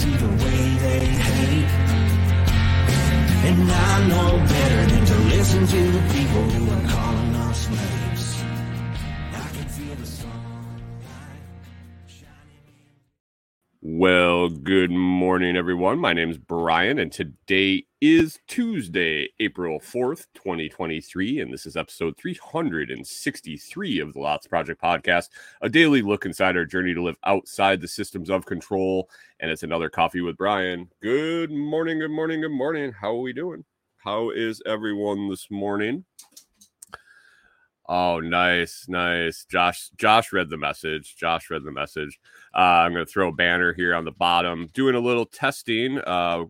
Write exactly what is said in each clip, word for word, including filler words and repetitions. see the way they hate. And I know better than to listen to the people who are calling us slaves. I can feel the sunlight shining in. Well, good morning, everyone. My name is Brian, and today is Tuesday, April fourth, twenty twenty-three, and this is episode three sixty-three of the Lots Project Podcast, a daily look inside our journey to live outside the systems of control, and it's another Coffee with Brian. Good morning, good morning, good morning. How are we doing? How is everyone this morning? Oh, nice, nice. Josh, Josh read the message. Josh read the message. Uh, I'm going to throw a banner here on the bottom. Doing a little testing, uh,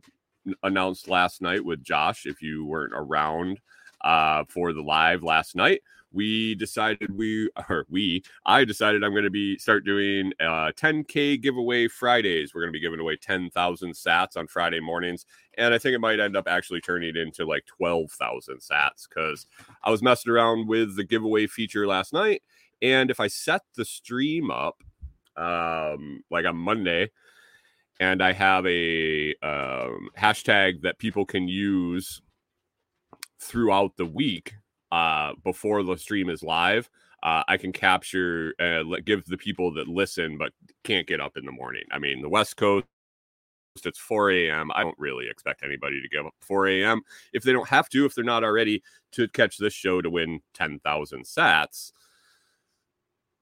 announced last night with Josh. If you weren't around uh for the live last night, we decided we or we I decided I'm going to be start doing uh ten K giveaway Fridays. We're going to be giving away ten thousand sats on Friday mornings, and I think it might end up actually turning into like twelve thousand sats, because I was messing around with the giveaway feature last night, and if I set the stream up um like on Monday, and I have a um, hashtag that people can use throughout the week uh, before the stream is live. Uh, I can capture and uh, give the people that listen but can't get up in the morning. I mean, the West Coast, it's four a.m. I don't really expect anybody to give up four a.m. if they don't have to, if they're not already, to catch this show to win ten thousand sats.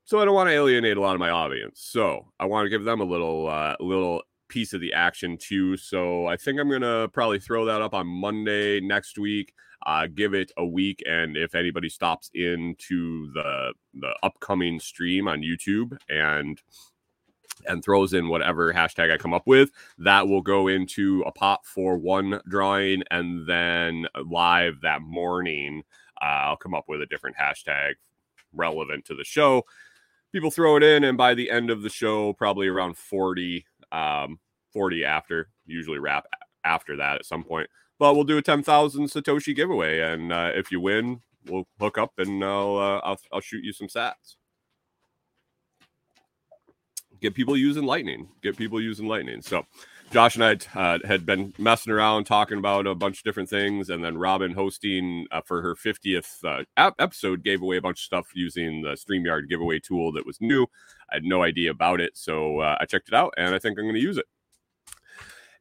So I don't want to alienate a lot of my audience. So I want to give them a little, uh, little piece of the action too. So I think I'm going to probably throw that up on Monday next week, uh, give it a week. And if anybody stops into the the upcoming stream on YouTube and, and throws in whatever hashtag I come up with, that will go into a pot for one drawing. And then live that morning, uh, I'll come up with a different hashtag relevant to the show. People throw it in, and by the end of the show, probably around forty, um, forty after, usually wrap after that at some point. But we'll do a ten thousand Satoshi giveaway, and uh, if you win, we'll hook up, and I'll, uh, I'll I'll shoot you some sats. Get people using lightning. Get people using lightning. So Josh and I uh, had been messing around, talking about a bunch of different things, and then Robin hosting uh, for her fiftieth uh, ap- episode gave away a bunch of stuff using the StreamYard giveaway tool that was new. I had no idea about it, so uh, I checked it out, and I think I'm going to use it.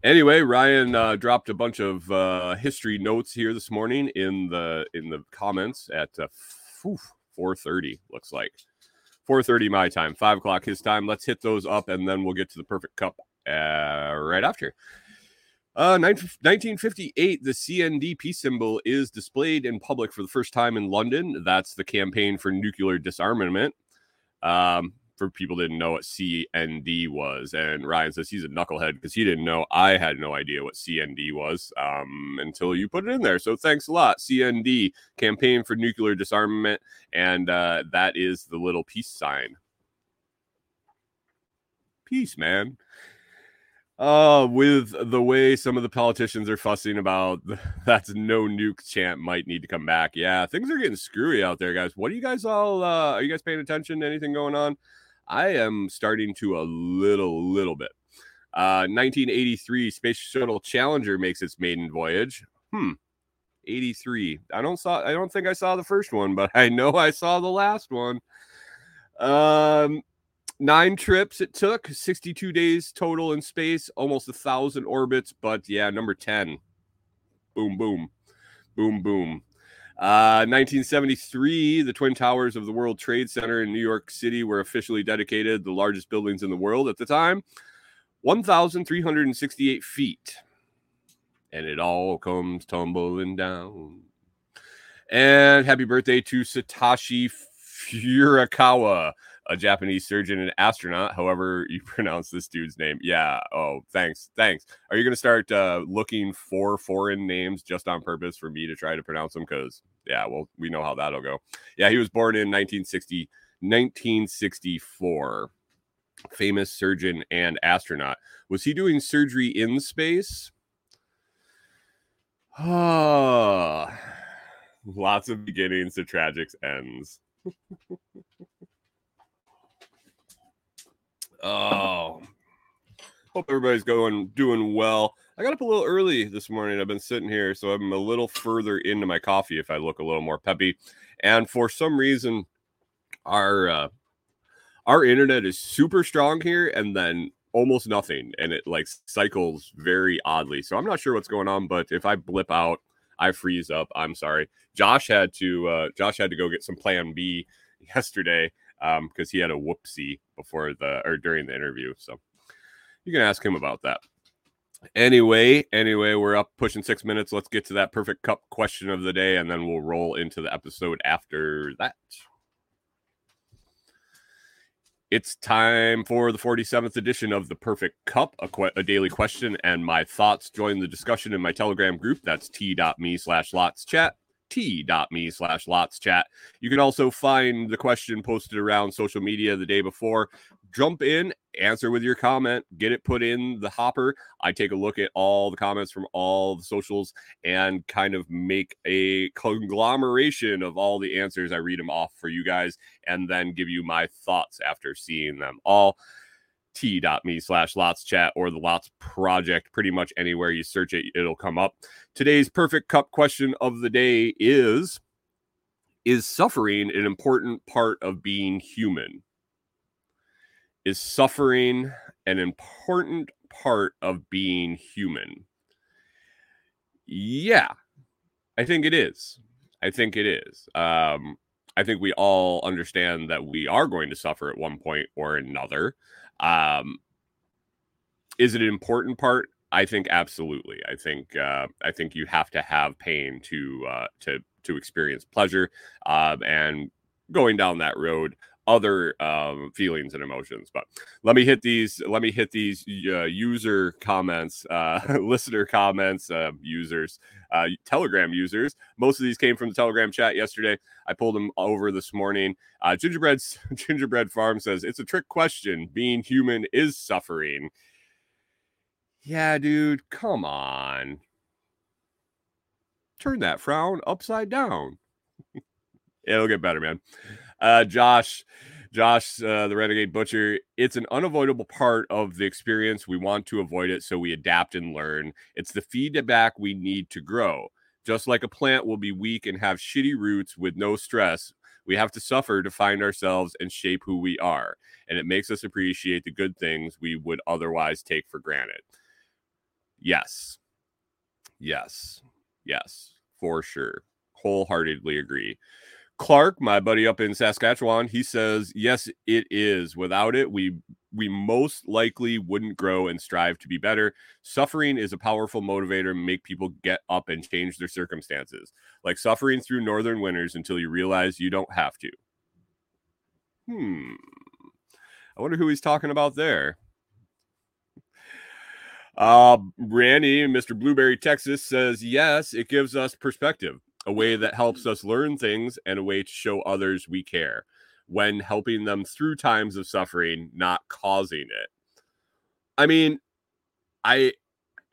Anyway, Ryan uh, dropped a bunch of uh, history notes here this morning in the in the comments at uh, four thirty, looks like. four thirty my time, five o'clock his time. Let's hit those up, and then we'll get to the perfect cup uh, right after. Uh, nineteen fifty-eight, the C N D peace symbol is displayed in public for the first time in London. That's the campaign for nuclear disarmament. Um, for people who didn't know what C N D was, and Ryan says he's a knucklehead because he didn't know. I had no idea what C N D was um, until you put it in there. So thanks a lot, C N D, campaign for nuclear disarmament, and uh, that is the little peace sign. Peace, man. Uh, with the way some of the politicians are fussing about the, that's no nuke chant might need to come back. Yeah, things are getting screwy out there, guys. What are you guys all, uh, are you guys paying attention to anything going on? I am starting to a little, little bit. Uh, nineteen eighty-three, Space Shuttle Challenger makes its maiden voyage. Hmm, eighty-three. I don't saw. I don't think I saw the first one, but I know I saw the last one. Um, nine trips it took, sixty-two days total in space, almost a thousand orbits. But yeah, number ten. Boom, boom, boom, boom. Uh, nineteen seventy-three, the Twin Towers of the World Trade Center in New York City were officially dedicated, the largest buildings in the world at the time, one thousand three hundred sixty-eight feet. And it all comes tumbling down. And happy birthday to Satoshi Furukawa, a Japanese surgeon and astronaut, however you pronounce this dude's name. Yeah. Oh, thanks. Thanks. Are you going to start uh, looking for foreign names just on purpose for me to try to pronounce them? Because, yeah, well, we know how that'll go. Yeah, he was born in nineteen sixty, nineteen sixty-four. Famous surgeon and astronaut. Was he doing surgery in space? Oh, lots of beginnings to tragic ends. Oh, Hope everybody's going, doing well. I got up a little early this morning. I've been sitting here, so I'm a little further into my coffee if I look a little more peppy. And for some reason, our uh, our internet is super strong here and then almost nothing. And it like cycles very oddly. So I'm not sure what's going on, but if I blip out, I freeze up. I'm sorry. Josh had to uh, Josh had to go get some plan B yesterday because um, he had a whoopsie before the or during the interview. So you can ask him about that. Anyway, anyway, we're up pushing six minutes. Let's get to that perfect cup question of the day, and then we'll roll into the episode after that. It's time for the forty-seventh edition of The Perfect Cup, a, que- a daily question and my thoughts. Join the discussion in my Telegram group. That's t.me slash lots chat. t.me slash lots chat. You can also find the question posted around social media the day before. Jump in, answer with your comment, get it put in the hopper. I take a look at all the comments from all the socials and kind of make a conglomeration of all the answers. I read them off for you guys and then give you my thoughts after seeing them all. T.me slash lots chat or the Lots Project. Pretty much anywhere you search it, it'll come up. Today's perfect cup question of the day is, is suffering an important part of being human? Is suffering an important part of being human? Yeah, I think it is. I think it is. Um, I think we all understand that we are going to suffer at one point or another. Um, is it an important part? I think absolutely. I think uh, I think you have to have pain to uh, to to experience pleasure, uh, and going down that road. Other um, feelings and emotions, but let me hit these. Let me hit these uh, user comments, uh, listener comments, uh, users, uh, Telegram users. Most of these came from the Telegram chat yesterday. I pulled them over this morning. Uh, Gingerbread Gingerbread Farm says it's a trick question. Being human is suffering. Yeah, dude, come on. Turn that frown upside down. It'll get better, man. Uh, Josh, Josh, uh, the Renegade Butcher. It's an unavoidable part of the experience. We want to avoid it, so we adapt and learn. It's the feedback we need to grow. Just like a plant will be weak and have shitty roots with no stress, we have to suffer to find ourselves and shape who we are. And it makes us appreciate the good things we would otherwise take for granted. Yes. Yes. Yes. For sure. Wholeheartedly agree. Clark, my buddy up in Saskatchewan, he says, yes, it is. Without it, we we most likely wouldn't grow and strive to be better. Suffering is a powerful motivator, make people get up and change their circumstances, like suffering through northern winters until you realize you don't have to. Hmm. I wonder who he's talking about there. Uh, Randy, Mister Blueberry, Texas, says, yes, it gives us perspective. A way that helps us learn things and a way to show others we care when helping them through times of suffering, not causing it. I mean, I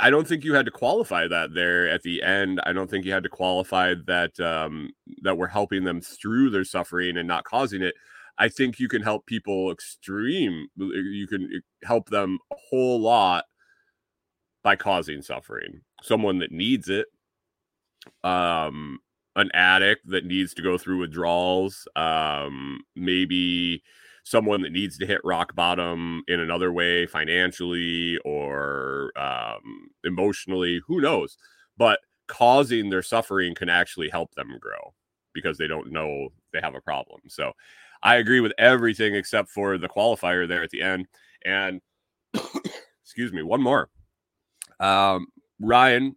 I don't think you had to qualify that there at the end. I don't think you had to qualify that um, that we're helping them through their suffering and not causing it. I think you can help people extreme. You can help them a whole lot by causing suffering. Someone that needs it. Um, an addict that needs to go through withdrawals, um, maybe someone that needs to hit rock bottom in another way, financially or um, emotionally, who knows? But causing their suffering can actually help them grow because they don't know they have a problem. So I agree with everything except for the qualifier there at the end. And excuse me, one more. Um, Ryan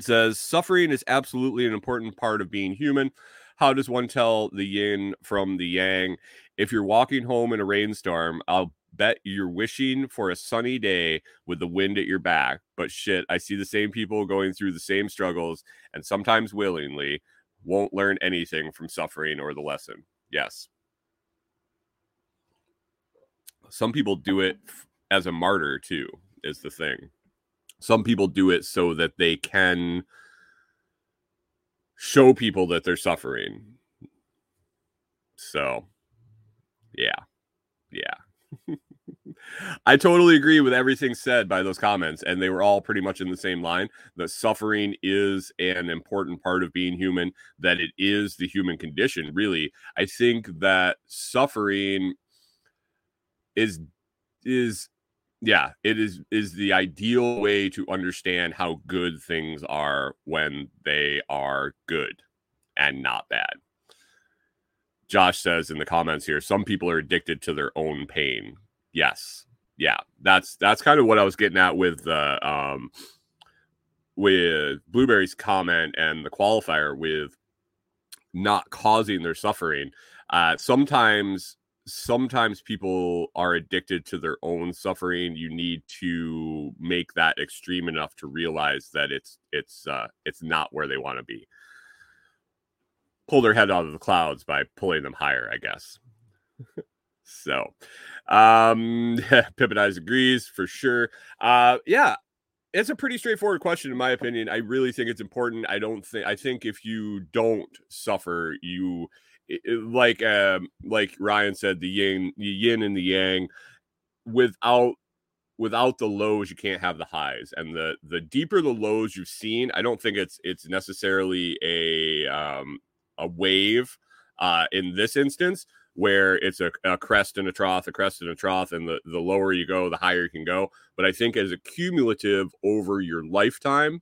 says, suffering is absolutely an important part of being human. How does one tell the yin from the yang? If you're walking home in a rainstorm, I'll bet you're wishing for a sunny day with the wind at your back. But shit, I see the same people going through the same struggles and sometimes willingly won't learn anything from suffering or the lesson. Yes. Some people do it as a martyr, too, is the thing. Some people do it so that they can show people that they're suffering. So, yeah. Yeah. I totally agree with everything said by those comments, and they were all pretty much in the same line. That suffering is an important part of being human, that it is the human condition, really. I think that suffering is, is yeah, it is is the ideal way to understand how good things are when they are good and not bad. Josh says in the comments here, some people are addicted to their own pain. Yes. Yeah. That's that's kind of what I was getting at with the uh, um with Blueberry's comment and the qualifier with not causing their suffering. Uh, sometimes sometimes people are addicted to their own suffering. You need to make that extreme enough to realize that it's it's uh, it's not where they want to be. Pull their head out of the clouds by pulling them higher, I guess. So, um, Pip and I's agrees for sure. Uh, yeah, it's a pretty straightforward question, in my opinion. I really think it's important. I don't think, I think if you don't suffer, you it, it, like, um, like Ryan said, the yin, the yin and the yang. Without, without the lows, you can't have the highs, and the, the deeper the lows you've seen, I don't think it's, it's necessarily a, um, a wave, uh, in this instance, where it's a, a crest and a trough, a crest and a trough, and the, the lower you go, the higher you can go. But I think as a cumulative over your lifetime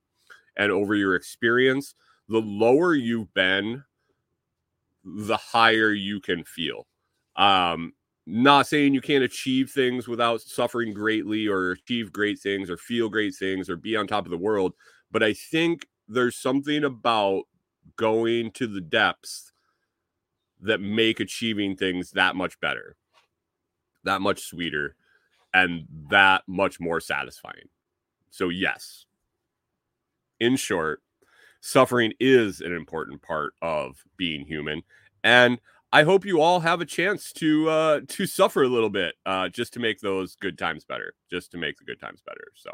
and over your experience, the lower you've been, the higher you can feel. Um, not saying you can't achieve things without suffering greatly, or achieve great things, or feel great things, or be on top of the world. But I think there's something about going to the depths that make achieving things that much better, that much sweeter, and that much more satisfying. So yes, in short, suffering is an important part of being human. And I hope you all have a chance to uh, to suffer a little bit uh, just to make those good times better, just to make the good times better. So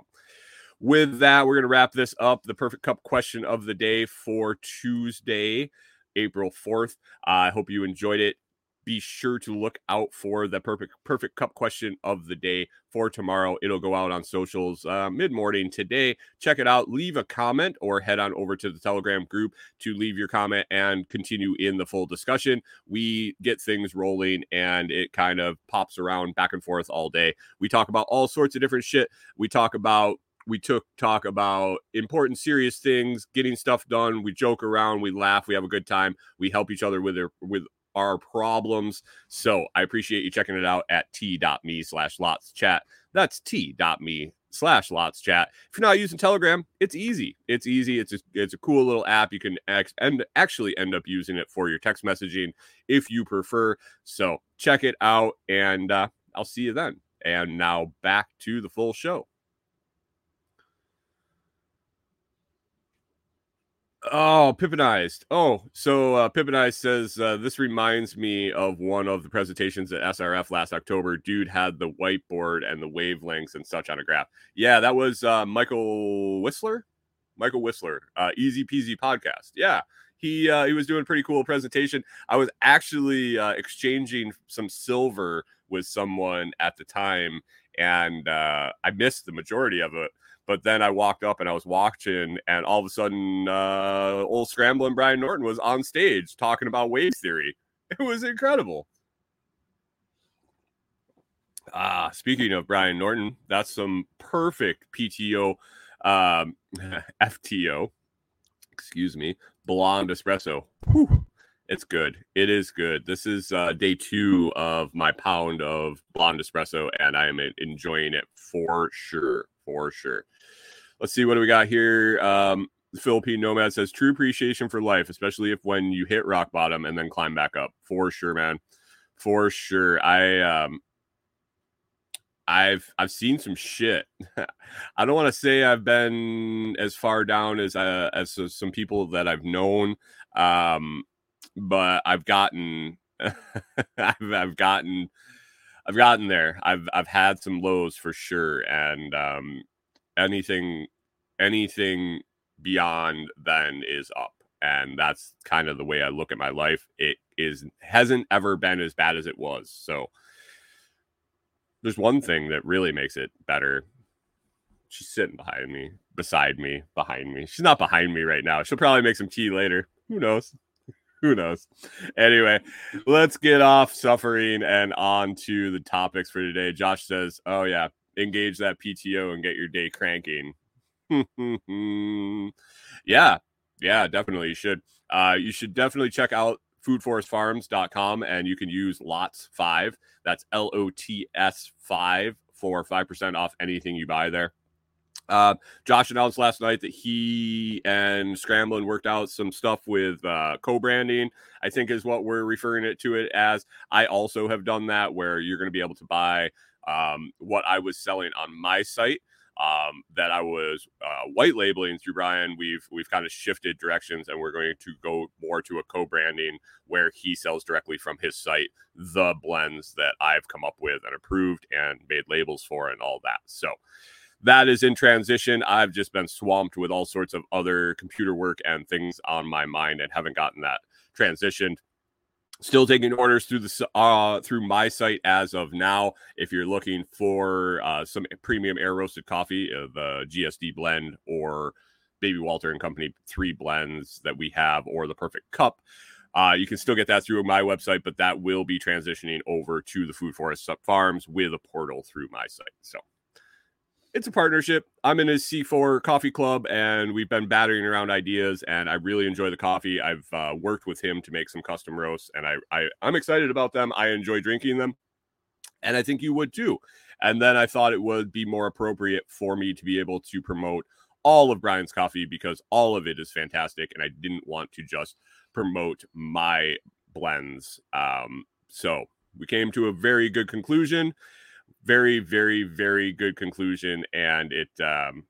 with that, we're going to wrap this up. The Perfect Cup question of the day for Tuesday, April fourth. I uh, hope you enjoyed it. Be sure to look out for the perfect perfect cup question of the day for tomorrow. It'll go out on socials uh, mid-morning today. Check it out. Leave a comment or head on over to the Telegram group to leave your comment and continue in the full discussion. We get things rolling, and it kind of pops around back and forth all day. We talk about all sorts of different shit. We talk about We took talk about important, serious things, getting stuff done. We joke around, we laugh, we have a good time. We help each other with their, with our problems. So I appreciate you checking it out at t.me slash lots chat. That's t.me slash lots chat. If you're not using Telegram, it's easy. It's easy. It's a, it's a cool little app. You can ex- and actually end up using it for your text messaging if you prefer. So check it out, and uh, I'll see you then. And now back to the full show. Oh, Pippinized. Oh, so uh, Pippinized says, uh, this reminds me of one of the presentations at S R F last October. Dude had the whiteboard and the wavelengths and such on a graph. Yeah, that was uh, Michael Whistler. Michael Whistler, uh, Easy Peasy Podcast. Yeah, he uh, he was doing a pretty cool presentation. I was actually uh, exchanging some silver with someone at the time, and uh, I missed the majority of it. But then I walked up and I was watching, and all of a sudden, uh, old Scrambling Brian Norton was on stage talking about wave theory. It was incredible. Ah, speaking of Brian Norton, that's some perfect P T O, um, F T O, excuse me, blonde espresso. Whew. It's good. It is good. This is uh, day two of my pound of blonde espresso, and I am enjoying it for sure. For sure. Let's see, what do we got here? Um, the Philippine Nomad says, true appreciation for life, especially if when you hit rock bottom and then climb back up. For sure, man. For sure. I um I've I've seen some shit. I don't want to say I've been as far down as uh, as uh, some people that I've known, um, but I've gotten I've I've gotten I've gotten there. I've I've had some lows for sure, and um, anything anything beyond then is up, and that's kind of the way I look at my life. It is hasn't ever been as bad as it was, so there's one thing that really makes it better. She's sitting behind me, beside me, behind me. She's not behind me right now. She'll probably make some tea later. Who knows? Who knows? Anyway, let's get off suffering and on to the topics for today. Josh says, oh, yeah, engage that P T O and get your day cranking. yeah, yeah, definitely you should. Uh, you should definitely check out food forest farms dot com, and you can use L O T S five. That's L O T S five for five percent off anything you buy there. Uh, Josh announced last night that he and Scramblin worked out some stuff with uh, co-branding, I think is what we're referring it to it as. I also have done that, where you're going to be able to buy um, what I was selling on my site um, that I was uh, white labeling through Brian. We've we've kind of shifted directions, and we're going to go more to a co-branding where he sells directly from his site the blends that I've come up with and approved and made labels for and all that. So that is in transition. I've just been swamped with all sorts of other computer work and things on my mind and haven't gotten that transitioned. Still taking orders through the uh, through my site as of now. If you're looking for uh, some premium air roasted coffee, uh, the G S D blend or Baby Walter and Company three blends that we have, or the Perfect Cup, Uh, you can still get that through my website, but that will be transitioning over to the Food Forest Sub Farms with a portal through my site. So it's a partnership. I'm in his C four coffee club, and we've been battering around ideas, and I really enjoy the coffee. I've uh, worked with him to make some custom roasts, and I, I, I'm excited about them. I enjoy drinking them, and I think you would too. And then I thought it would be more appropriate for me to be able to promote all of Brian's coffee, because all of it is fantastic, and I didn't want to just promote my blends. Um, so we came to a very good conclusion. Very, very, very good conclusion, and it um...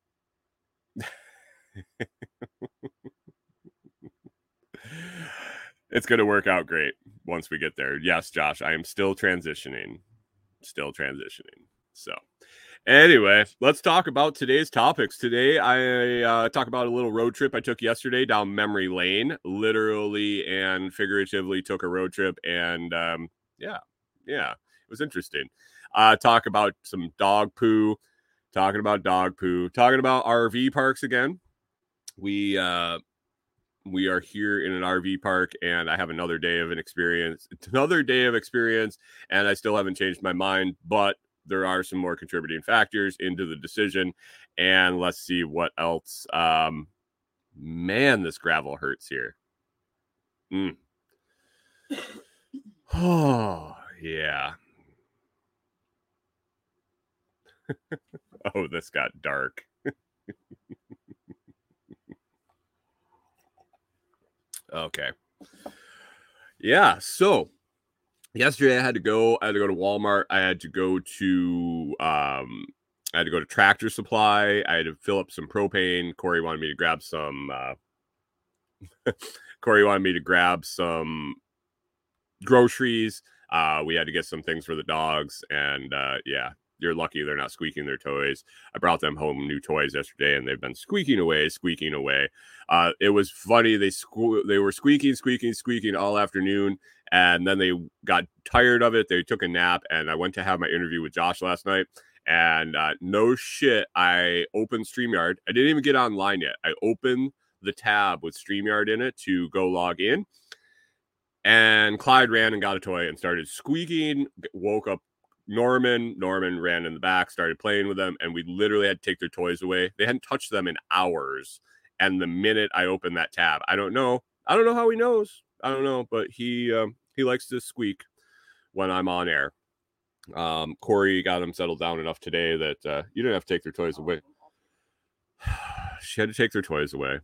it's going to work out great once we get there. Yes, Josh, I am still transitioning, still transitioning. So anyway, let's talk about today's topics. Today, I uh, talk about a little road trip I took yesterday down memory lane, literally and figuratively took a road trip, and um, yeah, yeah, it was interesting. Uh, talk about some dog poo, talking about dog poo, talking about R V parks again. We uh, we are here in an R V park, and I have another day of an experience, another day of experience, and I still haven't changed my mind, but there are some more contributing factors into the decision, and let's see what else. Um, man, this gravel hurts here. Mm. Oh, yeah. Oh, this got dark. Okay. Yeah. So yesterday I had to go, I had to go to Walmart. I had to go to, um, I had to go to Tractor Supply. I had to fill up some propane. Corey wanted me to grab some, uh, Corey wanted me to grab some groceries. Uh, we had to get some things for the dogs, and, uh, yeah. You're lucky they're not squeaking their toys. I brought them home new toys yesterday, and they've been squeaking away, squeaking away. Uh, it was funny. They sque- they were squeaking, squeaking, squeaking all afternoon, and then they got tired of it. They took a nap, and I went to have my interview with Josh last night, and uh, no shit, I opened StreamYard. I didn't even get online yet. I opened the tab with StreamYard in it to go log in, and Clyde ran and got a toy and started squeaking, woke up Norman. Norman ran in the back, started playing with them, and we literally had to take their toys away. They hadn't touched them in hours. And the minute I opened that tab, I don't know. I don't know how he knows. I don't know, but he um, he likes to squeak when I'm on air. Um, Corey got him settled down enough today that uh, you didn't have to take their toys away. She had to take their toys away.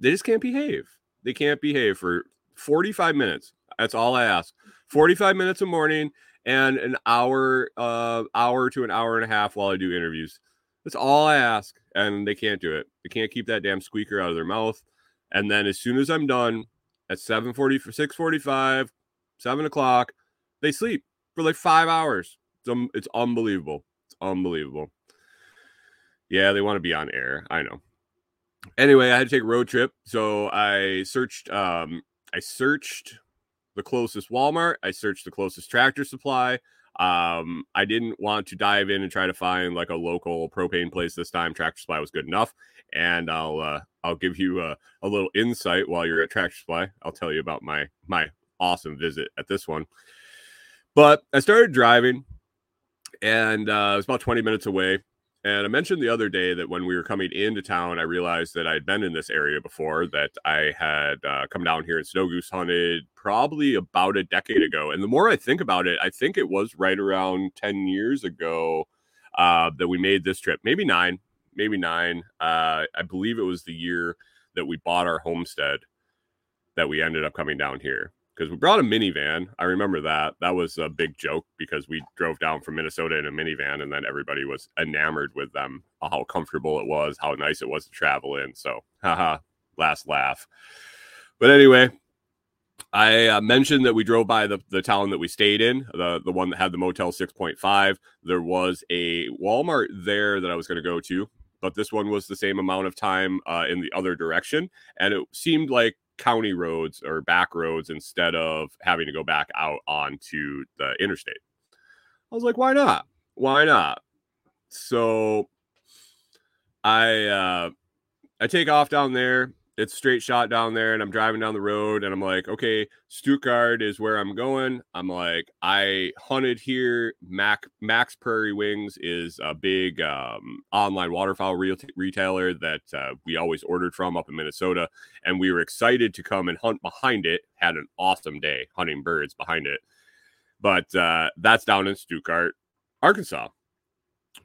They just can't behave. They can't behave for forty-five minutes. That's all I ask. forty-five minutes a morning. And an hour, uh, hour to an hour and a half while I do interviews. That's all I ask. And they can't do it. They can't keep that damn squeaker out of their mouth. And then as soon as I'm done at seven forty, six forty-five, seven o'clock, they sleep for like five hours. It's, um, it's unbelievable. It's unbelievable. Yeah, they want to be on air. I know. Anyway, I had to take a road trip. So I searched, um, I searched... the closest Walmart. I searched the closest Tractor Supply. Um, I didn't want to dive in and try to find like a local propane place this time. Tractor Supply was good enough. And I'll, uh, I'll give you a, a little insight while you're at Tractor Supply. I'll tell you about my, my awesome visit at this one. But I started driving and, uh, it was about twenty minutes away. And I mentioned the other day that when we were coming into town, I realized that I'd been in this area before, that I had uh, come down here and snow goose hunted probably about a decade ago. And the more I think about it, I think it was right around ten years ago uh, that we made this trip. Maybe nine, maybe nine. Uh, I believe it was the year that we bought our homestead that we ended up coming down here. Because we brought a minivan. I remember that. That was a big joke because we drove down from Minnesota in a minivan, and then everybody was enamored with them, how comfortable it was, how nice it was to travel in. So, haha, last laugh. But anyway, I uh, mentioned that we drove by the, the town that we stayed in, the, the one that had the Motel six point five. There was a Walmart there that I was going to go to, but this one was the same amount of time uh, in the other direction, and it seemed like county roads or back roads instead of having to go back out onto the interstate. I was like, why not? Why not? So I, uh, I take off down there. It's straight shot down there, and I'm driving down the road, and I'm like, okay, Stuttgart is where I'm going. I'm like, I hunted here. Mac Mac's Prairie Wings is a big um, online waterfowl re- retailer that uh, we always ordered from up in Minnesota, and we were excited to come and hunt behind it. Had an awesome day hunting birds behind it, but uh, that's down in Stuttgart, Arkansas.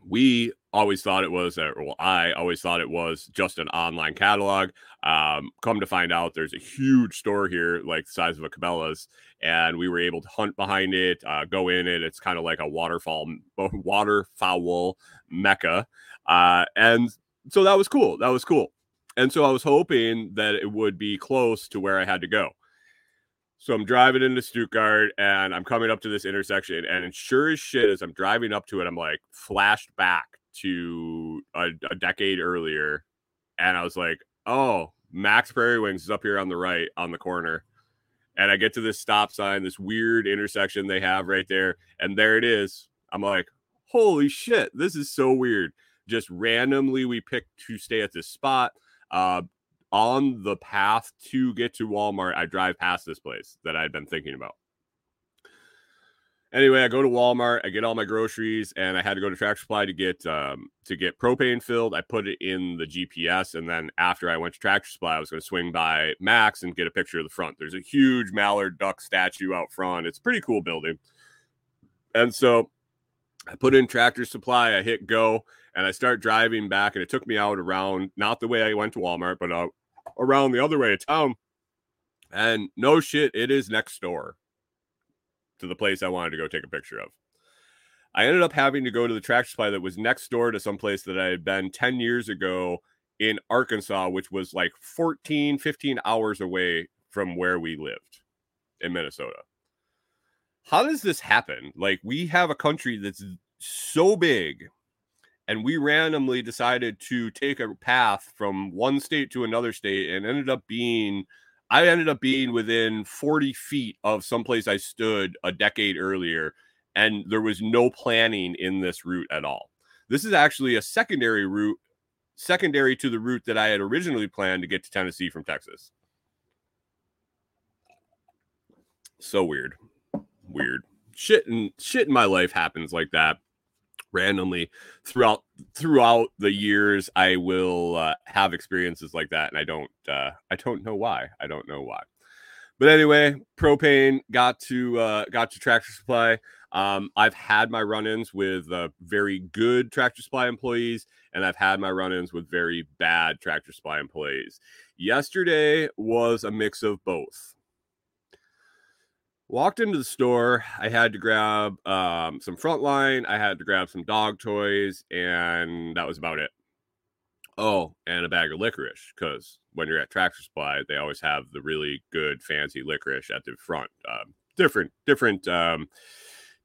We always thought it was, uh, well, I always thought it was just an online catalog. Um, come to find out, there's a huge store here, like the size of a Cabela's, and we were able to hunt behind it, uh, go in it. It's kind of like a waterfall, waterfowl mecca. Uh, and so that was cool. That was cool. And so I was hoping that it would be close to where I had to go. So I'm driving into Stuttgart, and I'm coming up to this intersection, and sure as shit, as I'm driving up to it, I'm like flashed back to a, a decade earlier, and I was like, oh, Mac's Prairie Wings is up here on the right, on the corner. And I get to this stop sign, this weird intersection they have right there, and there it is. I'm like, holy shit, this is so weird. Just randomly, we picked to stay at this spot. Uh, On the path to get to Walmart, I drive past this place that I'd been thinking about. Anyway, I go to Walmart, I get all my groceries, and I had to go to Tractor Supply to get um, to get propane filled. I put it in the G P S, and then after I went to Tractor Supply, I was going to swing by Mac's and get a picture of the front. There's a huge mallard duck statue out front. It's a pretty cool building. And so I put in Tractor Supply, I hit go, and I start driving back, and it took me out around, not the way I went to Walmart, but uh, around the other way of town. And no shit, it is next door to the place I wanted to go take a picture of. I ended up having to go to the Tractor Supply that was next door to some place that I had been ten years ago in Arkansas, which was like fourteen, fifteen hours away from where we lived in Minnesota. How does this happen? Like, we have a country that's so big, and we randomly decided to take a path from one state to another state, and ended up being, I ended up being within forty feet of someplace I stood a decade earlier, and there was no planning in this route at all. This is actually a secondary route, secondary to the route that I had originally planned to get to Tennessee from Texas. So weird, weird shit, and shit in my life happens like that. Randomly throughout throughout the years, I will uh, have experiences like that, and I don't uh, I don't know why. I don't know why. But anyway, propane got to uh, got to Tractor Supply. Um, I've had my run-ins with uh, very good Tractor Supply employees, and I've had my run-ins with very bad Tractor Supply employees. Yesterday was a mix of both. Walked into the store, I had to grab um, some Frontline, I had to grab some dog toys, and that was about it. Oh, and a bag of licorice, because when you're at Tractor Supply, they always have the really good, fancy licorice at the front. Um, different, different, um,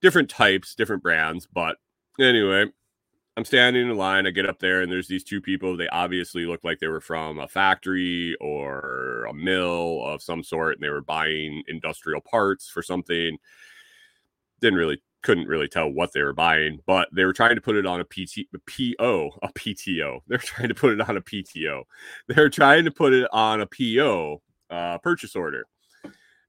different types, different brands, but anyway, I'm standing in line, I get up there, and there's these two people. They obviously looked like they were from a factory or a mill of some sort, and they were buying industrial parts for something. Didn't really couldn't really tell what they were buying, but they were trying to put it on a P T, a P O, a P T O. They're trying to put it on a P T O. They're trying to put it on a P O, uh, purchase order.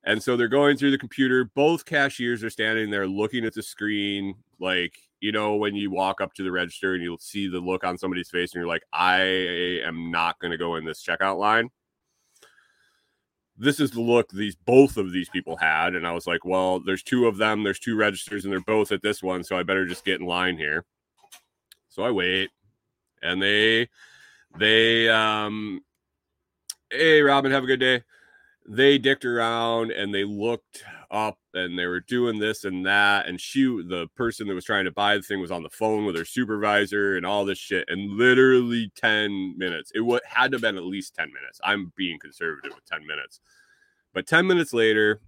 And so they're going through the computer. Both cashiers are standing there looking at the screen. Like, you know, when you walk up to the register and you'll see the look on somebody's face and you're like, I am not going to go in this checkout line. This is the look these both of these people had. And I was like, well, there's two of them. There's two registers and they're both at this one. So I better just get in line here. So I wait. And they, they, um, hey, Robin, have a good day. They dicked around and they looked up and they were doing this and that. And she, the person that was trying to buy the thing, was on the phone with her supervisor and all this shit. And literally ten minutes, it would, had to have been at least ten minutes. I'm being conservative with ten minutes, but ten minutes later,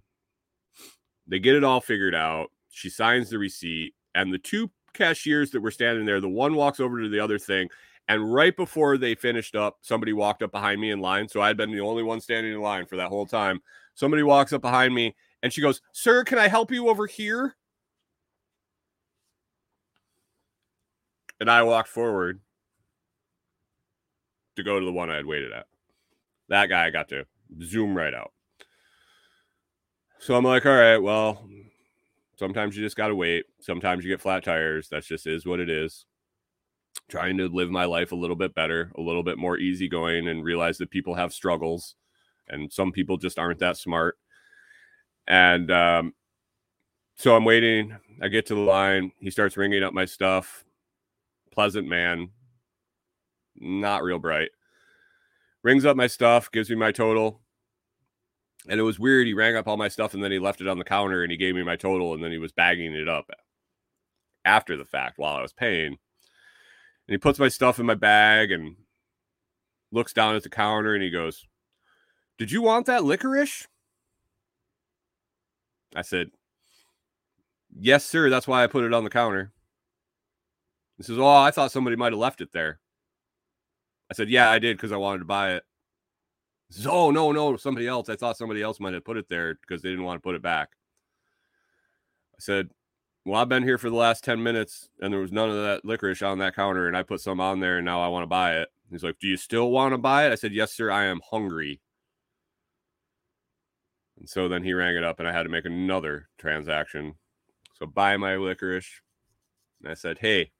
they get it all figured out. She signs the receipt, and the two cashiers that were standing there, the one walks over to the other thing. And right before they finished up, somebody walked up behind me in line. So I'd been the only one standing in line for that whole time. Somebody walks up behind me and she goes, "Sir, can I help you over here?" And I walked forward to go to the one I had waited at. That guy got to zoom right out. So I'm like, all right, well, sometimes you just got to wait. Sometimes you get flat tires. That just is what it is. Trying to live my life a little bit better, a little bit more easygoing, and realize that people have struggles and some people just aren't that smart. And um, so I'm waiting. I get to the line. He starts ringing up my stuff. Pleasant man. Not real bright. Rings up my stuff, gives me my total. And it was weird. He rang up all my stuff and then he left it on the counter and he gave me my total. And then he was bagging it up after the fact while I was paying. And he puts my stuff in my bag and looks down at the counter and he goes, "Did you want that licorice?" I said, "Yes, sir. That's why I put it on the counter." He says, "Oh, I thought somebody might have left it there." I said, "Yeah, I did, because I wanted to buy it." He says, "Oh, no, no, somebody else. I thought somebody else might have put it there because they didn't want to put it back." I said, "Well, I've been here for the last ten minutes and there was none of that licorice on that counter, and I put some on there and now I want to buy it." He's like, "Do you still want to buy it?" I said, "Yes, sir. I am hungry." And so then he rang it up and I had to make another transaction. So buy my licorice. And I said, "Hey,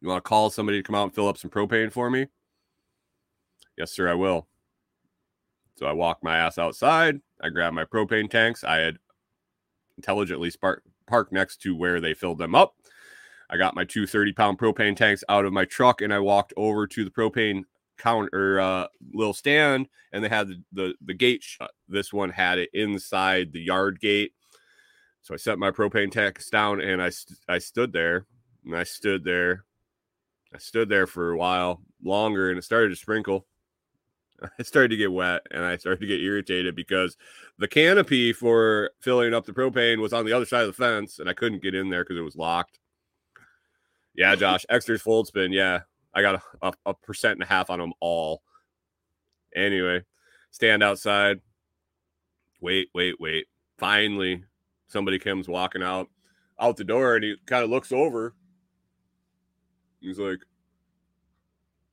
you want to call somebody to come out and fill up some propane for me?" "Yes, sir, I will." So I walked my ass outside. I grabbed my propane tanks. I had intelligently sparked. Parked next to where they filled them up. I got my two thirty pound propane tanks out of my truck and I walked over to the propane counter, uh, little stand, and they had the, the, the gate shut. This one had it inside the yard gate. So I set my propane tanks down and I, st- I stood there and I stood there. I stood there for a while longer and it started to sprinkle. I started to get wet and I started to get irritated because the canopy for filling up the propane was on the other side of the fence and I couldn't get in there because it was locked. Yeah, Josh, Exter's fold spin. Yeah, I got a, a, a percent and a half on them all. Anyway, stand outside. Wait, wait, wait. Finally, somebody comes walking out, out the door, and he kind of looks over. He's like,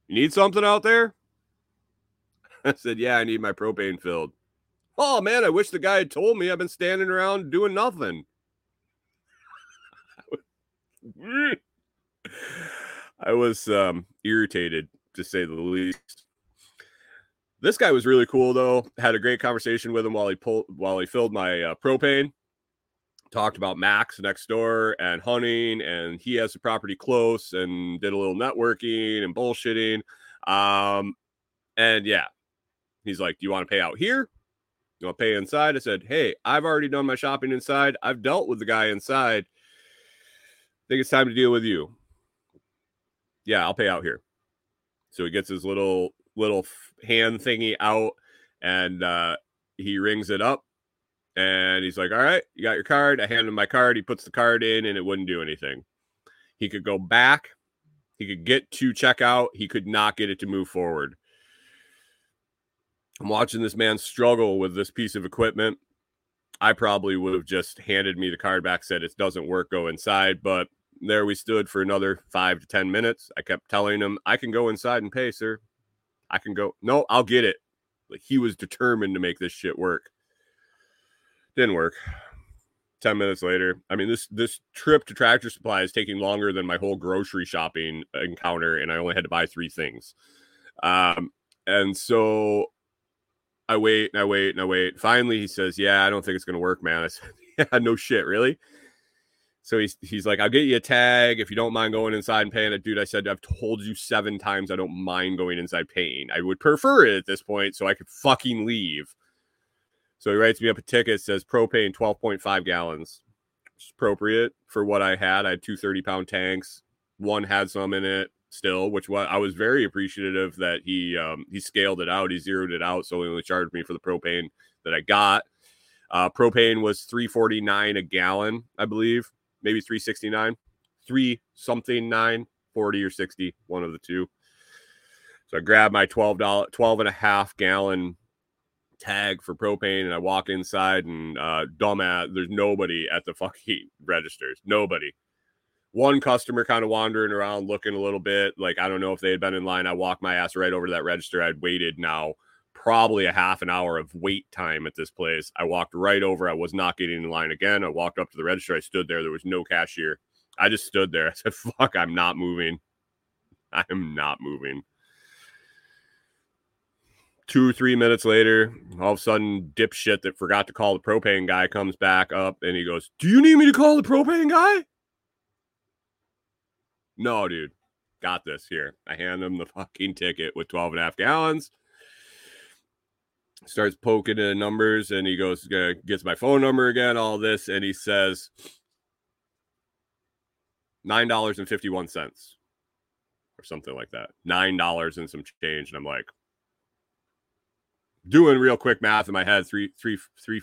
"You need something out there?" I said, "Yeah, I need my propane filled." "Oh, man, I wish the guy had told me. I've been standing around doing nothing." I was um, irritated, to say the least. This guy was really cool, though. Had a great conversation with him while he pulled, while he filled my uh, propane. Talked about Mac's next door and hunting, and he has the property close, and did a little networking and bullshitting. Um, and yeah. He's like, "Do you want to pay out here? You want to pay inside?" I said, "Hey, I've already done my shopping inside. I've dealt with the guy inside. I think it's time to deal with you. Yeah, I'll pay out here." So he gets his little little hand thingy out and uh, he rings it up. And he's like, "All right, you got your card." I hand him my card. He puts the card in and it wouldn't do anything. He could go back. He could get to checkout. He could not get it to move forward. I'm watching this man struggle with this piece of equipment. I probably would have just handed me the card back, said it doesn't work, go inside. But there we stood for another five to ten minutes. I kept telling him, I can go inside and pay, sir. I can go. No, I'll get it. Like, he was determined to make this shit work. Didn't work. ten minutes later. I mean, this this trip to Tractor Supply is taking longer than my whole grocery shopping encounter, and I only had to buy three things. Um, and so I wait, and I wait, and I wait. Finally, he says, yeah, I don't think it's going to work, man. I said, yeah, no shit, really? So he's, he's like, I'll get you a tag if you don't mind going inside and paying it. Dude, I said, I've told you seven times I don't mind going inside paying. I would prefer it at this point so I could fucking leave. So he writes me up a ticket, says propane twelve point five gallons. It's appropriate for what I had. I had two thirty-pound tanks. One had some in it still, which was, I was very appreciative that he um, he scaled it out. He zeroed it out, so he only charged me for the propane that I got. Uh, propane was three forty-nine a gallon, I believe, maybe three sixty-nine, three something nine, forty or sixty, one of the two. So I grabbed my twelve dollars, twelve and a half gallon tag for propane, and I walk inside, and uh dumbass, there's nobody at the fucking registers. Nobody. One customer kind of wandering around looking a little bit. Like, I don't know if they had been in line. I walked my ass right over to that register. I'd waited now probably a half an hour of wait time at this place. I walked right over. I was not getting in line again. I walked up to the register. I stood there. There was no cashier. I just stood there. I said, fuck, I'm not moving. I am not moving. Two, three minutes later, all of a sudden, dipshit that forgot to call the propane guy comes back up, and he goes, do you need me to call the propane guy? No, dude. Got this. Here. I hand him the fucking ticket with twelve and a half gallons. Starts poking at numbers, and he goes, gets my phone number again, all this, and he says, nine dollars and fifty-one cents or something like that. nine dollars and some change, and I'm like, doing real quick math in my head, three, three, three.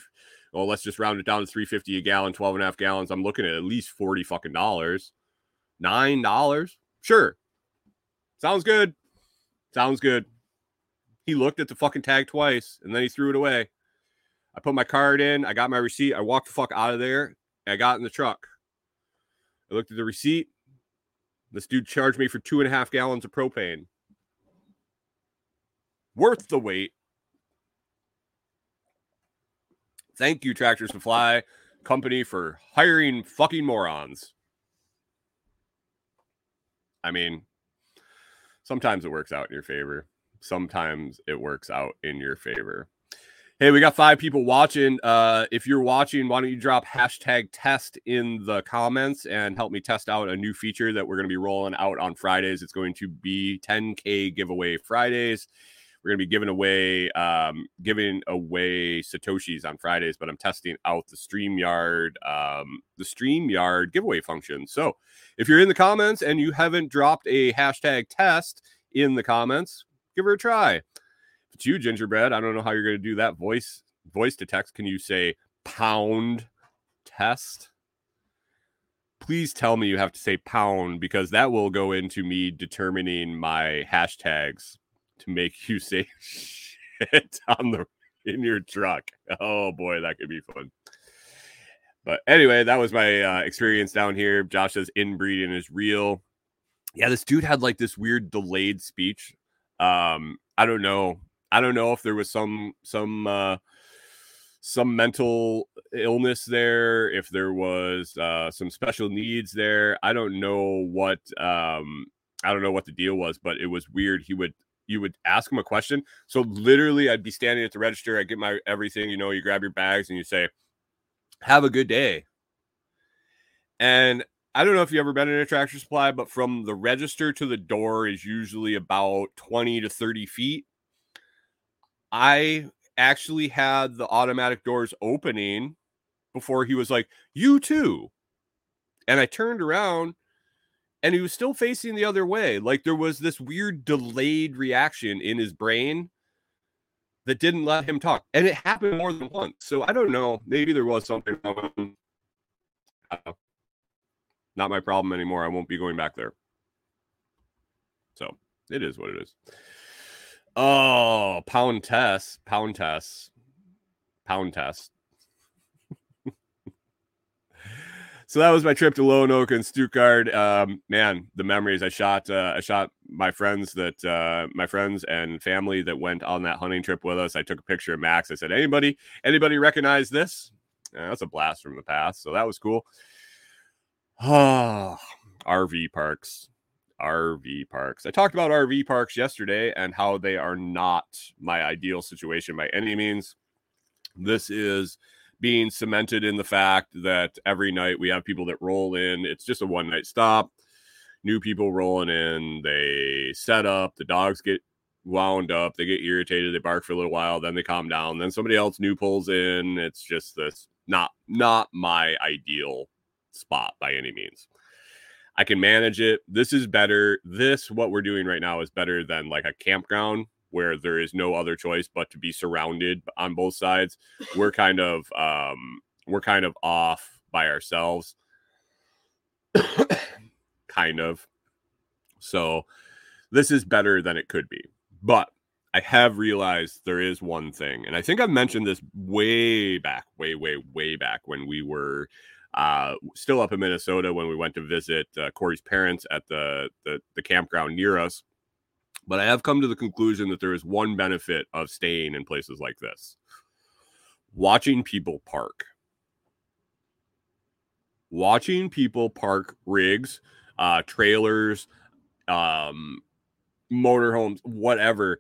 Well, let's just round it down to three fifty a gallon, twelve and a half gallons. I'm looking at at least forty fucking dollars, nine dollars. Sure, sounds good. Sounds good. He looked at the fucking tag twice, and then he threw it away. I put my card in. I got my receipt. I walked the fuck out of there. I got in the truck. I looked at the receipt. This dude charged me for two and a half gallons of propane. Worth the wait. Thank you, Tractor Supply Company, for hiring fucking morons. I mean, sometimes it works out in your favor. Sometimes it works out in your favor. Hey, we got five people watching. Uh, if you're watching, why don't you drop hashtag test in the comments and help me test out a new feature that we're going to be rolling out on Fridays. It's going to be ten K giveaway Fridays. We're going to be giving away um, giving away Satoshis on Fridays, but I'm testing out the StreamYard, um, the StreamYard giveaway function. So if you're in the comments and you haven't dropped a hashtag test in the comments, give her a try. If it's you, Gingerbread, I don't know how you're going to do that voice voice to text. Can you say pound test? Please tell me you have to say pound, because that will go into me determining my hashtags to make you say shit on the in your truck. Oh boy, that could be fun. But anyway, that was my uh, experience down here. Josh says inbreeding is real. Yeah, this dude had like this weird delayed speech. Um, I don't know. I don't know if there was some some uh, some mental illness there, if there was uh, some special needs there. I don't know what um, I don't know what the deal was, but it was weird. He would. You would ask him a question. So literally I'd be standing at the register. I get my everything, you know, you grab your bags and you say, have a good day. And I don't know if you've ever been in a Tractor Supply, but from the register to the door is usually about twenty to thirty feet. I actually had the automatic doors opening before he was like, you too. And I turned around, and he was still facing the other way. Like, there was this weird delayed reaction in his brain that didn't let him talk. And it happened more than once. So I don't know. Maybe there was something wrong. Not my problem anymore. I won't be going back there. So it is what it is. Oh, pound test. Pound test. Pound test. So that was my trip to Lonoke and Stuttgart. Um, man, the memories. I shot uh, I shot my friends that uh, my friends and family that went on that hunting trip with us. I took a picture of Max. I said, anybody, anybody recognize this? Uh, that's a blast from the past. So that was cool. Oh, R V parks. R V parks. I talked about R V parks yesterday and how they are not my ideal situation by any means. This is being cemented in the fact that every night we have people that roll in. It's just a one night stop. New people rolling in. They set up. The dogs get wound up. They get irritated. They bark for a little while. Then they calm down. Then somebody else new pulls in. It's just this not not my ideal spot by any means. I can manage it. This is better. This, what we're doing right now, is better than like a campground where there is no other choice but to be surrounded on both sides. We're kind of, um, we're kind of off by ourselves. Kind of. So this is better than it could be, but I have realized there is one thing. And I think I've mentioned this way back, way, way, way back when we were, Uh, still up in Minnesota when we went to visit uh, Corey's parents at the, the the campground near us. But I have come to the conclusion that there is one benefit of staying in places like this. Watching people park. Watching people park rigs, uh, trailers, um, motorhomes, whatever,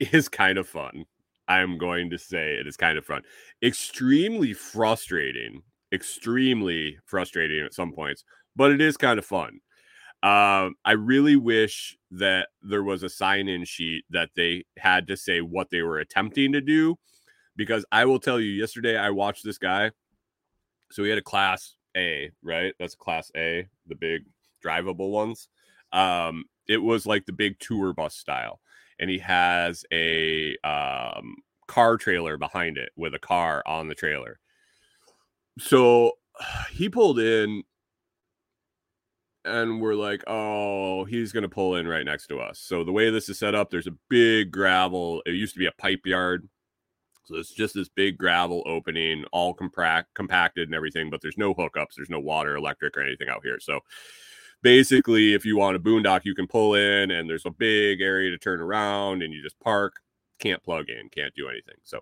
is kind of fun. I'm going to say it is kind of fun. Extremely frustrating. Extremely frustrating at some points, but it is kind of fun. Um, I really wish that there was a sign-in sheet that they had to say what they were attempting to do, because I will tell you, yesterday I watched this guy. So he had a Class A, right? That's Class A, the big drivable ones. Um, it was like the big tour bus style, and he has a um, car trailer behind it with a car on the trailer. So he pulled in and we're like, oh, he's going to pull in right next to us. So the way this is set up, there's a big gravel. It used to be a pipe yard. So it's just this big gravel opening, all compact, compacted and everything, but there's no hookups. There's no water, electric or anything out here. So basically, if you want a boondock, you can pull in and there's a big area to turn around and you just park. Can't plug in, can't do anything. So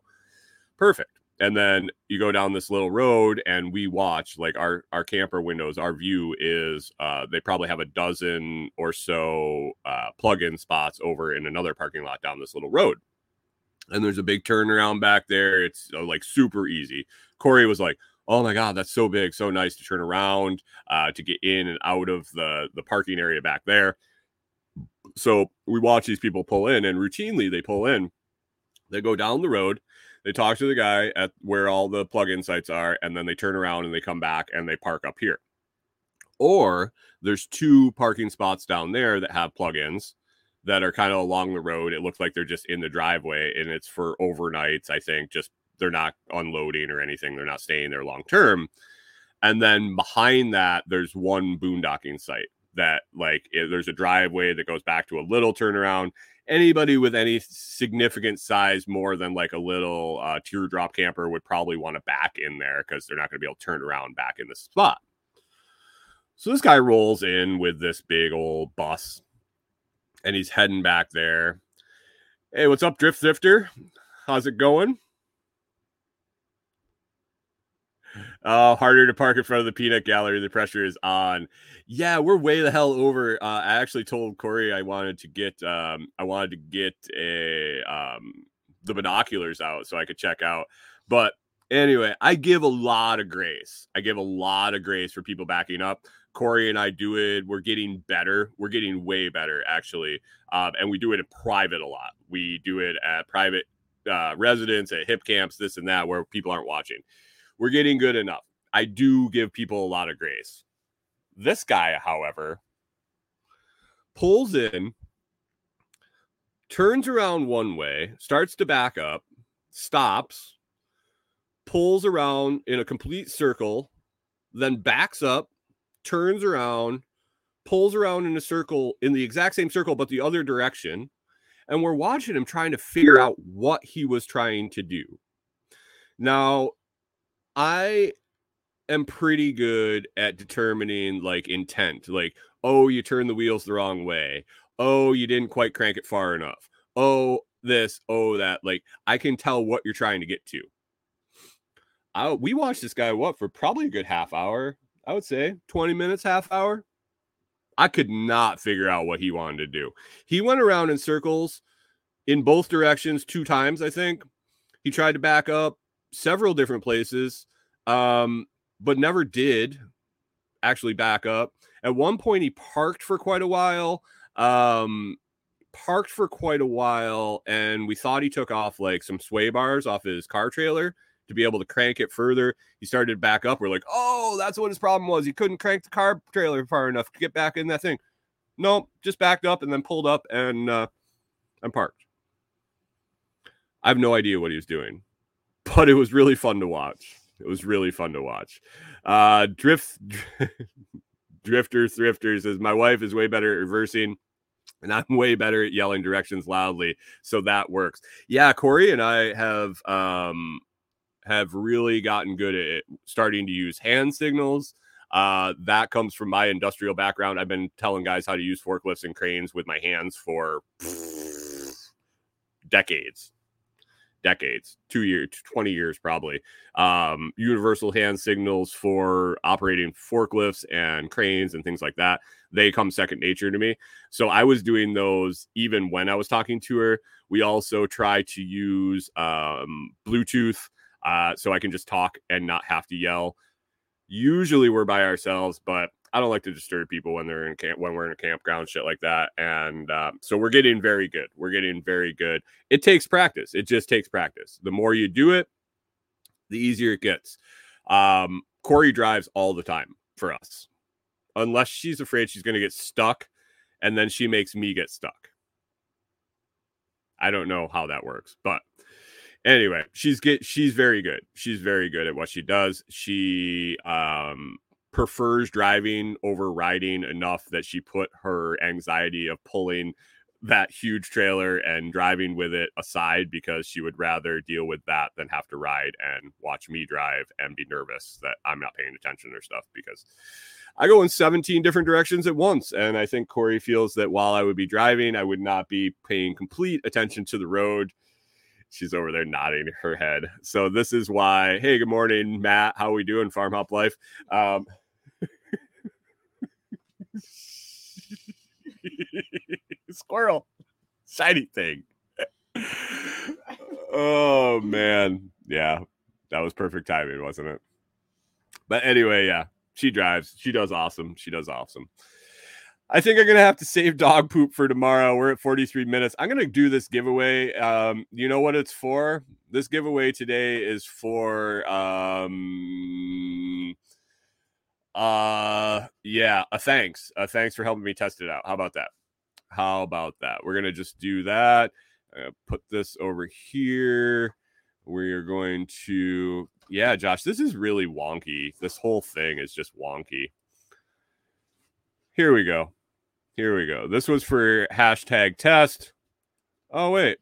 perfect. And then you go down this little road and we watch like our, our camper windows. Our view is uh, they probably have a dozen or so uh, plug-in spots over in another parking lot down this little road. And there's a big turnaround back there. It's uh, like super easy. Corey was like, oh, my God, that's so big. So nice to turn around uh, to get in and out of the, the parking area back there. So we watch these people pull in and routinely they pull in. They go down the road. They talk to the guy at where all the plug-in sites are, and then they turn around and they come back and they park up here. Or there's two parking spots down there that have plug-ins that are kind of along the road. It looks like they're just in the driveway, and it's for overnights, I think. Just they're not unloading or anything. They're not staying there long-term. And then behind that, there's one boondocking site that, like, there's a driveway that goes back to a little turnaround. Anybody with any significant size more than like a little uh, teardrop camper would probably want to back in there because they're not going to be able to turn around back in this spot. So this guy rolls in with this big old bus and he's heading back there. Hey, what's up, Drift Drifter? How's it going? Uh, harder to park in front of the peanut gallery. The pressure is on. Yeah, we're way the hell over. Uh, I actually told Corey I wanted to get um, I wanted to get a um, the binoculars out so I could check out. But anyway, I give a lot of grace. I give a lot of grace for people backing up. Corey and I do it. We're getting better. We're getting way better, actually. Um, and we do it in private a lot. We do it at private uh, residence, at hip camps, this and that, where people aren't watching. We're getting good enough. I do give people a lot of grace. This guy, however, pulls in, turns around one way, starts to back up, stops, pulls around in a complete circle, then backs up, turns around, pulls around in a circle, in the exact same circle, but the other direction. And we're watching him trying to figure out what he was trying to do. Now, I am pretty good at determining like intent. Like, oh, you turned the wheels the wrong way. Oh, you didn't quite crank it far enough. Oh, this, oh, that. Like, I can tell what you're trying to get to. I, we watched this guy, what, for probably a good half hour, I would say, twenty minutes, half hour. I could not figure out what he wanted to do. He went around in circles in both directions two times, I think. He tried to back up several different places, um, but never did actually back up. At one point, he parked for quite a while, um, parked for quite a while, and we thought he took off like some sway bars off his car trailer to be able to crank it further. He started to back up. We're like, oh, that's what his problem was. He couldn't crank the car trailer far enough to get back in that thing. Nope, just backed up and then pulled up and uh, and parked. I have no idea what he was doing, but it was really fun to watch. It was really fun to watch. Uh, drift, drifter, thrifter says, my wife is way better at reversing, and I'm way better at yelling directions loudly, so that works. Yeah, Corey and I have... Um, have really gotten good at starting to use hand signals. Uh, that comes from my industrial background. I've been telling guys how to use forklifts and cranes with my hands for decades, decades, two years, twenty years, probably. Um, universal hand signals for operating forklifts and cranes and things like that. They come second nature to me. So I was doing those even when I was talking to her. We also try to use um, Bluetooth. Uh, so I can just talk and not have to yell. Usually we're by ourselves, but I don't like to disturb people when they're in camp, when we're in a campground, shit like that. And uh, so we're getting very good. We're getting very good. It takes practice. It just takes practice. The more you do it, the easier it gets. Um, Corey drives all the time for us, unless she's afraid she's going to get stuck, and then she makes me get stuck. I don't know how that works, but. Anyway, she's get she's very good. She's very good at what she does. She um, prefers driving over riding enough that she put her anxiety of pulling that huge trailer and driving with it aside, because she would rather deal with that than have to ride and watch me drive and be nervous that I'm not paying attention or stuff, because I go in seventeen different directions at once. And I think Corey feels that while I would be driving, I would not be paying complete attention to the road. She's over there nodding her head. So this is why, hey, good morning, Matt. How we doing, Farm Hop Life? Um, squirrel. Shiny thing. Oh, man. Yeah, that was perfect timing, wasn't it? But anyway, yeah, she drives. She does awesome. She does awesome. I think I'm going to have to save dog poop for tomorrow. We're at forty-three minutes. I'm going to do this giveaway. Um, you know what it's for? This giveaway today is for, um, uh, yeah, a thanks. A thanks for helping me test it out. How about that? How about that? We're going to just do that. Uh, put this over here. We are going to, yeah, Josh, this is really wonky. This whole thing is just wonky. Here we go. Here we go. This was for hashtag test. Oh, wait.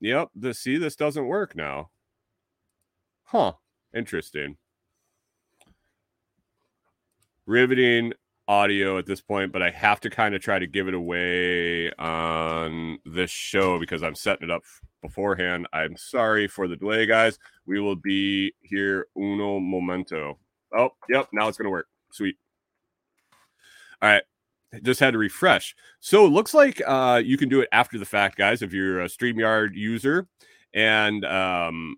Yep. The, see, this doesn't work now. Huh. Interesting. Riveting audio at this point, but I have to kind of try to give it away on this show because I'm setting it up beforehand. I'm sorry for the delay, guys. We will be here uno momento. Oh, yep. Now it's going to work. Sweet. All right, just had to refresh. So it looks like uh, you can do it after the fact, guys, if you're a StreamYard user. And um,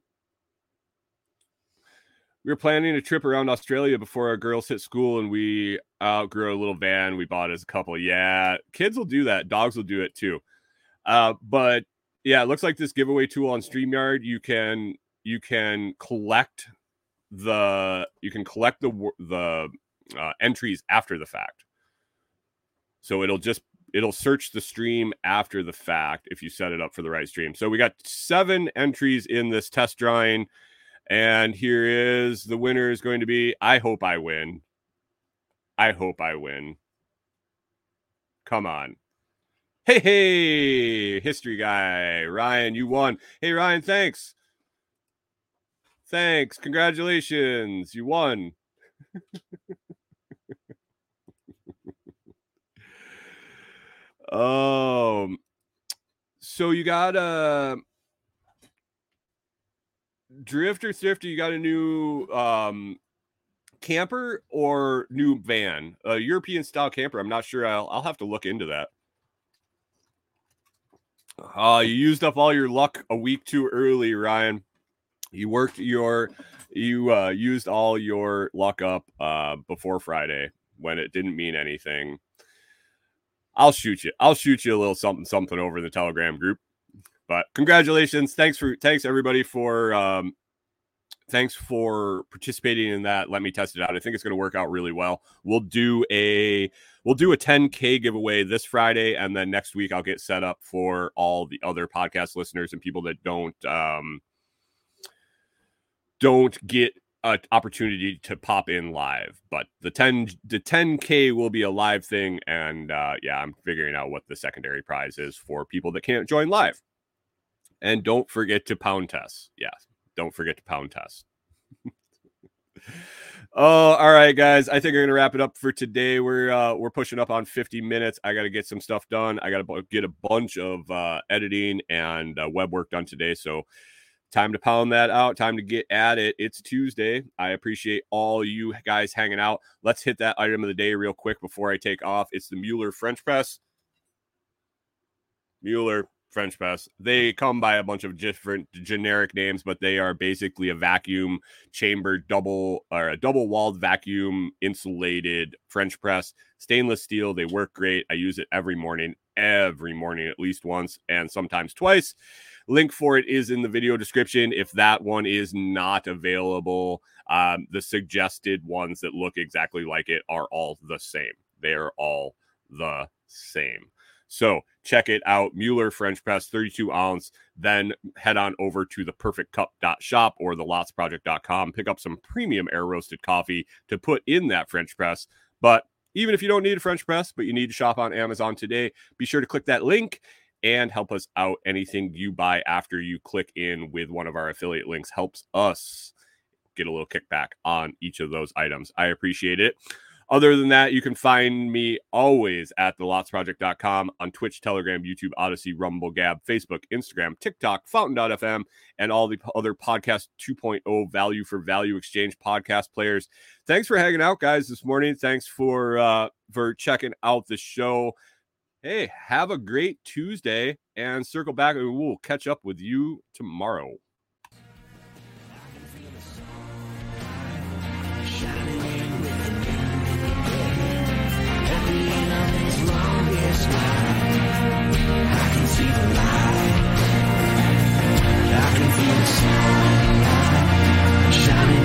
we were planning a trip around Australia before our girls hit school, and we outgrew a little van we bought as a couple. Yeah, kids will do that. Dogs will do it, too. Uh, but, yeah, it looks like this giveaway tool on StreamYard, you can you can collect the you can collect the, the uh, entries after the fact. So it'll just, it'll search the stream after the fact if you set it up for the right stream. So we got seven entries in this test drawing. And here is the winner is going to be, I hope I win. I hope I win. Come on. Hey, hey, history guy, Ryan, you won. Hey, Ryan, thanks. Thanks. Congratulations. You won. um, so you got a Drifter Thrifter. You got a new um, camper or new van, a European style camper. I'm not sure. I'll I'll have to look into that. Uh, you used up all your luck a week too early, Ryan. You worked your, you uh, used all your luck up uh, before Friday when it didn't mean anything. I'll shoot you. I'll shoot you a little something, something over the Telegram group. But congratulations. Thanks for, thanks everybody for, um, thanks for participating in that. Let me test it out. I think it's going to work out really well. We'll do a, we'll do a ten K giveaway this Friday. And then next week I'll get set up for all the other podcast listeners and people that don't, um, don't get an opportunity to pop in live, but the ten, the ten K will be a live thing. And, uh, yeah, I'm figuring out what the secondary prize is for people that can't join live. And don't forget to pound test. Yeah, don't forget to pound test. Oh, all right, guys. I think we're gonna wrap it up for today. We're uh, we're pushing up on fifty minutes. I gotta get some stuff done. I gotta get a bunch of uh, editing and uh, web work done today. So time to pound that out. Time to get at it. It's Tuesday. I appreciate all you guys hanging out. Let's hit that item of the day real quick before I take off. It's the Mueller French Press. Mueller French Press. They come by a bunch of different generic names, but they are basically a vacuum chamber, double or a double walled vacuum insulated French press, stainless steel. They work great. I use it every morning, every morning, at least once and sometimes twice. Link for it is in the video description. If that one is not available, um, the suggested ones that look exactly like it are all the same. They're all the same. So check it out, Mueller French Press, thirty-two ounce. Then head on over to the perfect cup dot shop or the lots project dot com. Pick up some premium air-roasted coffee to put in that French press. But even if you don't need a French press, but you need to shop on Amazon today, be sure to click that link and help us out. Anything you buy after you click in with one of our affiliate links helps us get a little kickback on each of those items. I appreciate it. Other than that, you can find me always at the lots project dot com on Twitch, Telegram, YouTube, Odyssey, Rumble, Gab, Facebook, Instagram, TikTok, Fountain dot f m, and all the other Podcast two point oh value for value exchange podcast players. Thanks for hanging out, guys, this morning. Thanks for uh, for checking out the show. Hey, have a great Tuesday and circle back and we'll catch up with you tomorrow. I can feel the sunlight shining.